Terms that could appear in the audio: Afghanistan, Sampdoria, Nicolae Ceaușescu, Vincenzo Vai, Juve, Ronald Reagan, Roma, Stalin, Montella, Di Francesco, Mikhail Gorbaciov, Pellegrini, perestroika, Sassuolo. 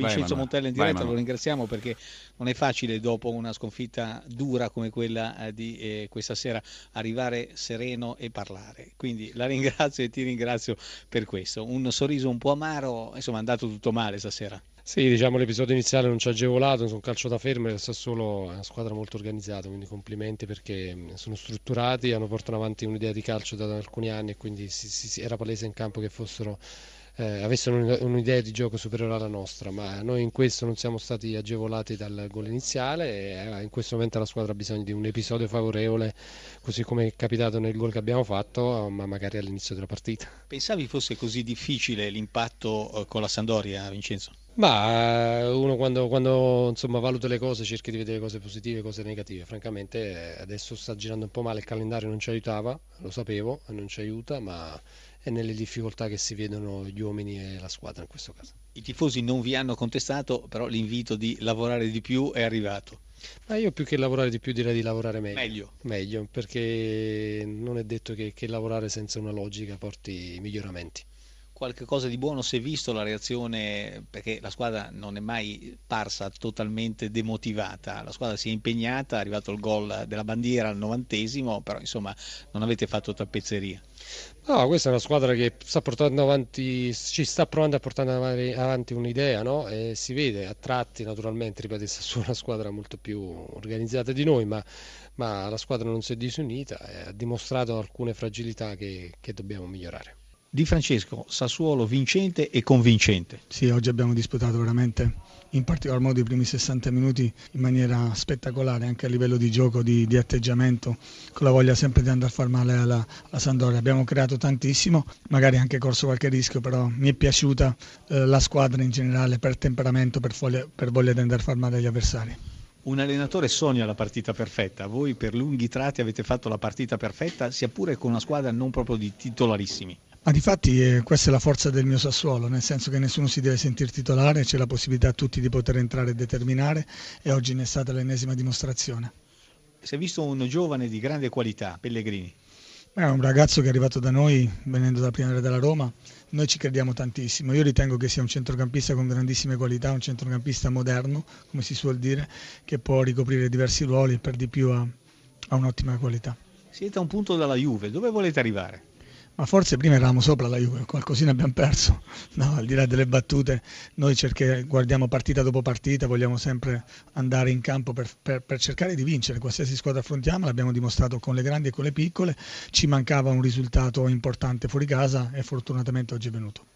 Vincenzo Montella in diretta, lo ringraziamo perché non è facile dopo una sconfitta dura come quella di questa sera arrivare sereno e parlare, quindi la ringrazio e ti ringrazio per questo. Un sorriso un po' amaro, insomma è andato tutto male stasera. Sì, diciamo l'episodio iniziale non ci ha agevolato, un calcio da fermo e il Sassuolo è una squadra molto organizzata, quindi complimenti perché sono strutturati, hanno portato avanti un'idea di calcio da alcuni anni e quindi era palese in campo che fossero avessero un'idea di gioco superiore alla nostra, ma noi in questo non siamo stati agevolati dal gol iniziale e in questo momento la squadra ha bisogno di un episodio favorevole, così come è capitato nel gol che abbiamo fatto, ma magari all'inizio della partita. Pensavi fosse così difficile l'impatto con la Sampdoria, Vincenzo? Ma uno quando insomma valuta le cose cerca di vedere cose positive e cose negative. Francamente adesso sta girando un po' male, il calendario non ci aiutava, lo sapevo, non ci aiuta, ma è nelle difficoltà che si vedono gli uomini e la squadra in questo caso. I tifosi non vi hanno contestato, però l'invito di lavorare di più è arrivato. Ma io più che lavorare di più direi di lavorare meglio, perché non è detto che lavorare senza una logica porti miglioramenti. Qualche cosa di buono si è visto, la reazione, perché la squadra non è mai parsa totalmente demotivata, la squadra si è impegnata, è arrivato il gol della bandiera al 90°, però insomma non avete fatto tappezzeria. No, questa è una squadra che sta portando avanti, ci sta provando a portare avanti un'idea, no? E si vede a tratti, naturalmente, ripeto, è una squadra molto più organizzata di noi, ma la squadra non si è disunita, ha dimostrato alcune fragilità che dobbiamo migliorare. Di Francesco, Sassuolo vincente e convincente. Sì, oggi abbiamo disputato veramente, in particolar modo i primi 60 minuti, in maniera spettacolare, anche a livello di gioco, di atteggiamento, con la voglia sempre di andare a far male alla Sampdoria. Abbiamo creato tantissimo, magari anche corso qualche rischio, però mi è piaciuta la squadra in generale per temperamento, per voglia di andare a far male agli avversari. Un allenatore sogna la partita perfetta, voi per lunghi tratti avete fatto la partita perfetta, sia pure con una squadra non proprio di titolarissimi. Ma difatti questa è la forza del mio Sassuolo, nel senso che nessuno si deve sentire titolare, c'è la possibilità a tutti di poter entrare e determinare e oggi ne è stata l'ennesima dimostrazione. Si è visto un giovane di grande qualità, Pellegrini. È un ragazzo che è arrivato da noi venendo dalla primavera della Roma, noi ci crediamo tantissimo, io ritengo che sia un centrocampista con grandissime qualità, un centrocampista moderno, come si suol dire, che può ricoprire diversi ruoli e per di più ha un'ottima qualità. Siete a un punto dalla Juve, dove volete arrivare? Ma forse prima eravamo sopra la Juve, qualcosina abbiamo perso, no, al di là delle battute, noi guardiamo partita dopo partita, vogliamo sempre andare in campo per cercare di vincere, qualsiasi squadra affrontiamo, l'abbiamo dimostrato con le grandi e con le piccole, ci mancava un risultato importante fuori casa e fortunatamente oggi è venuto.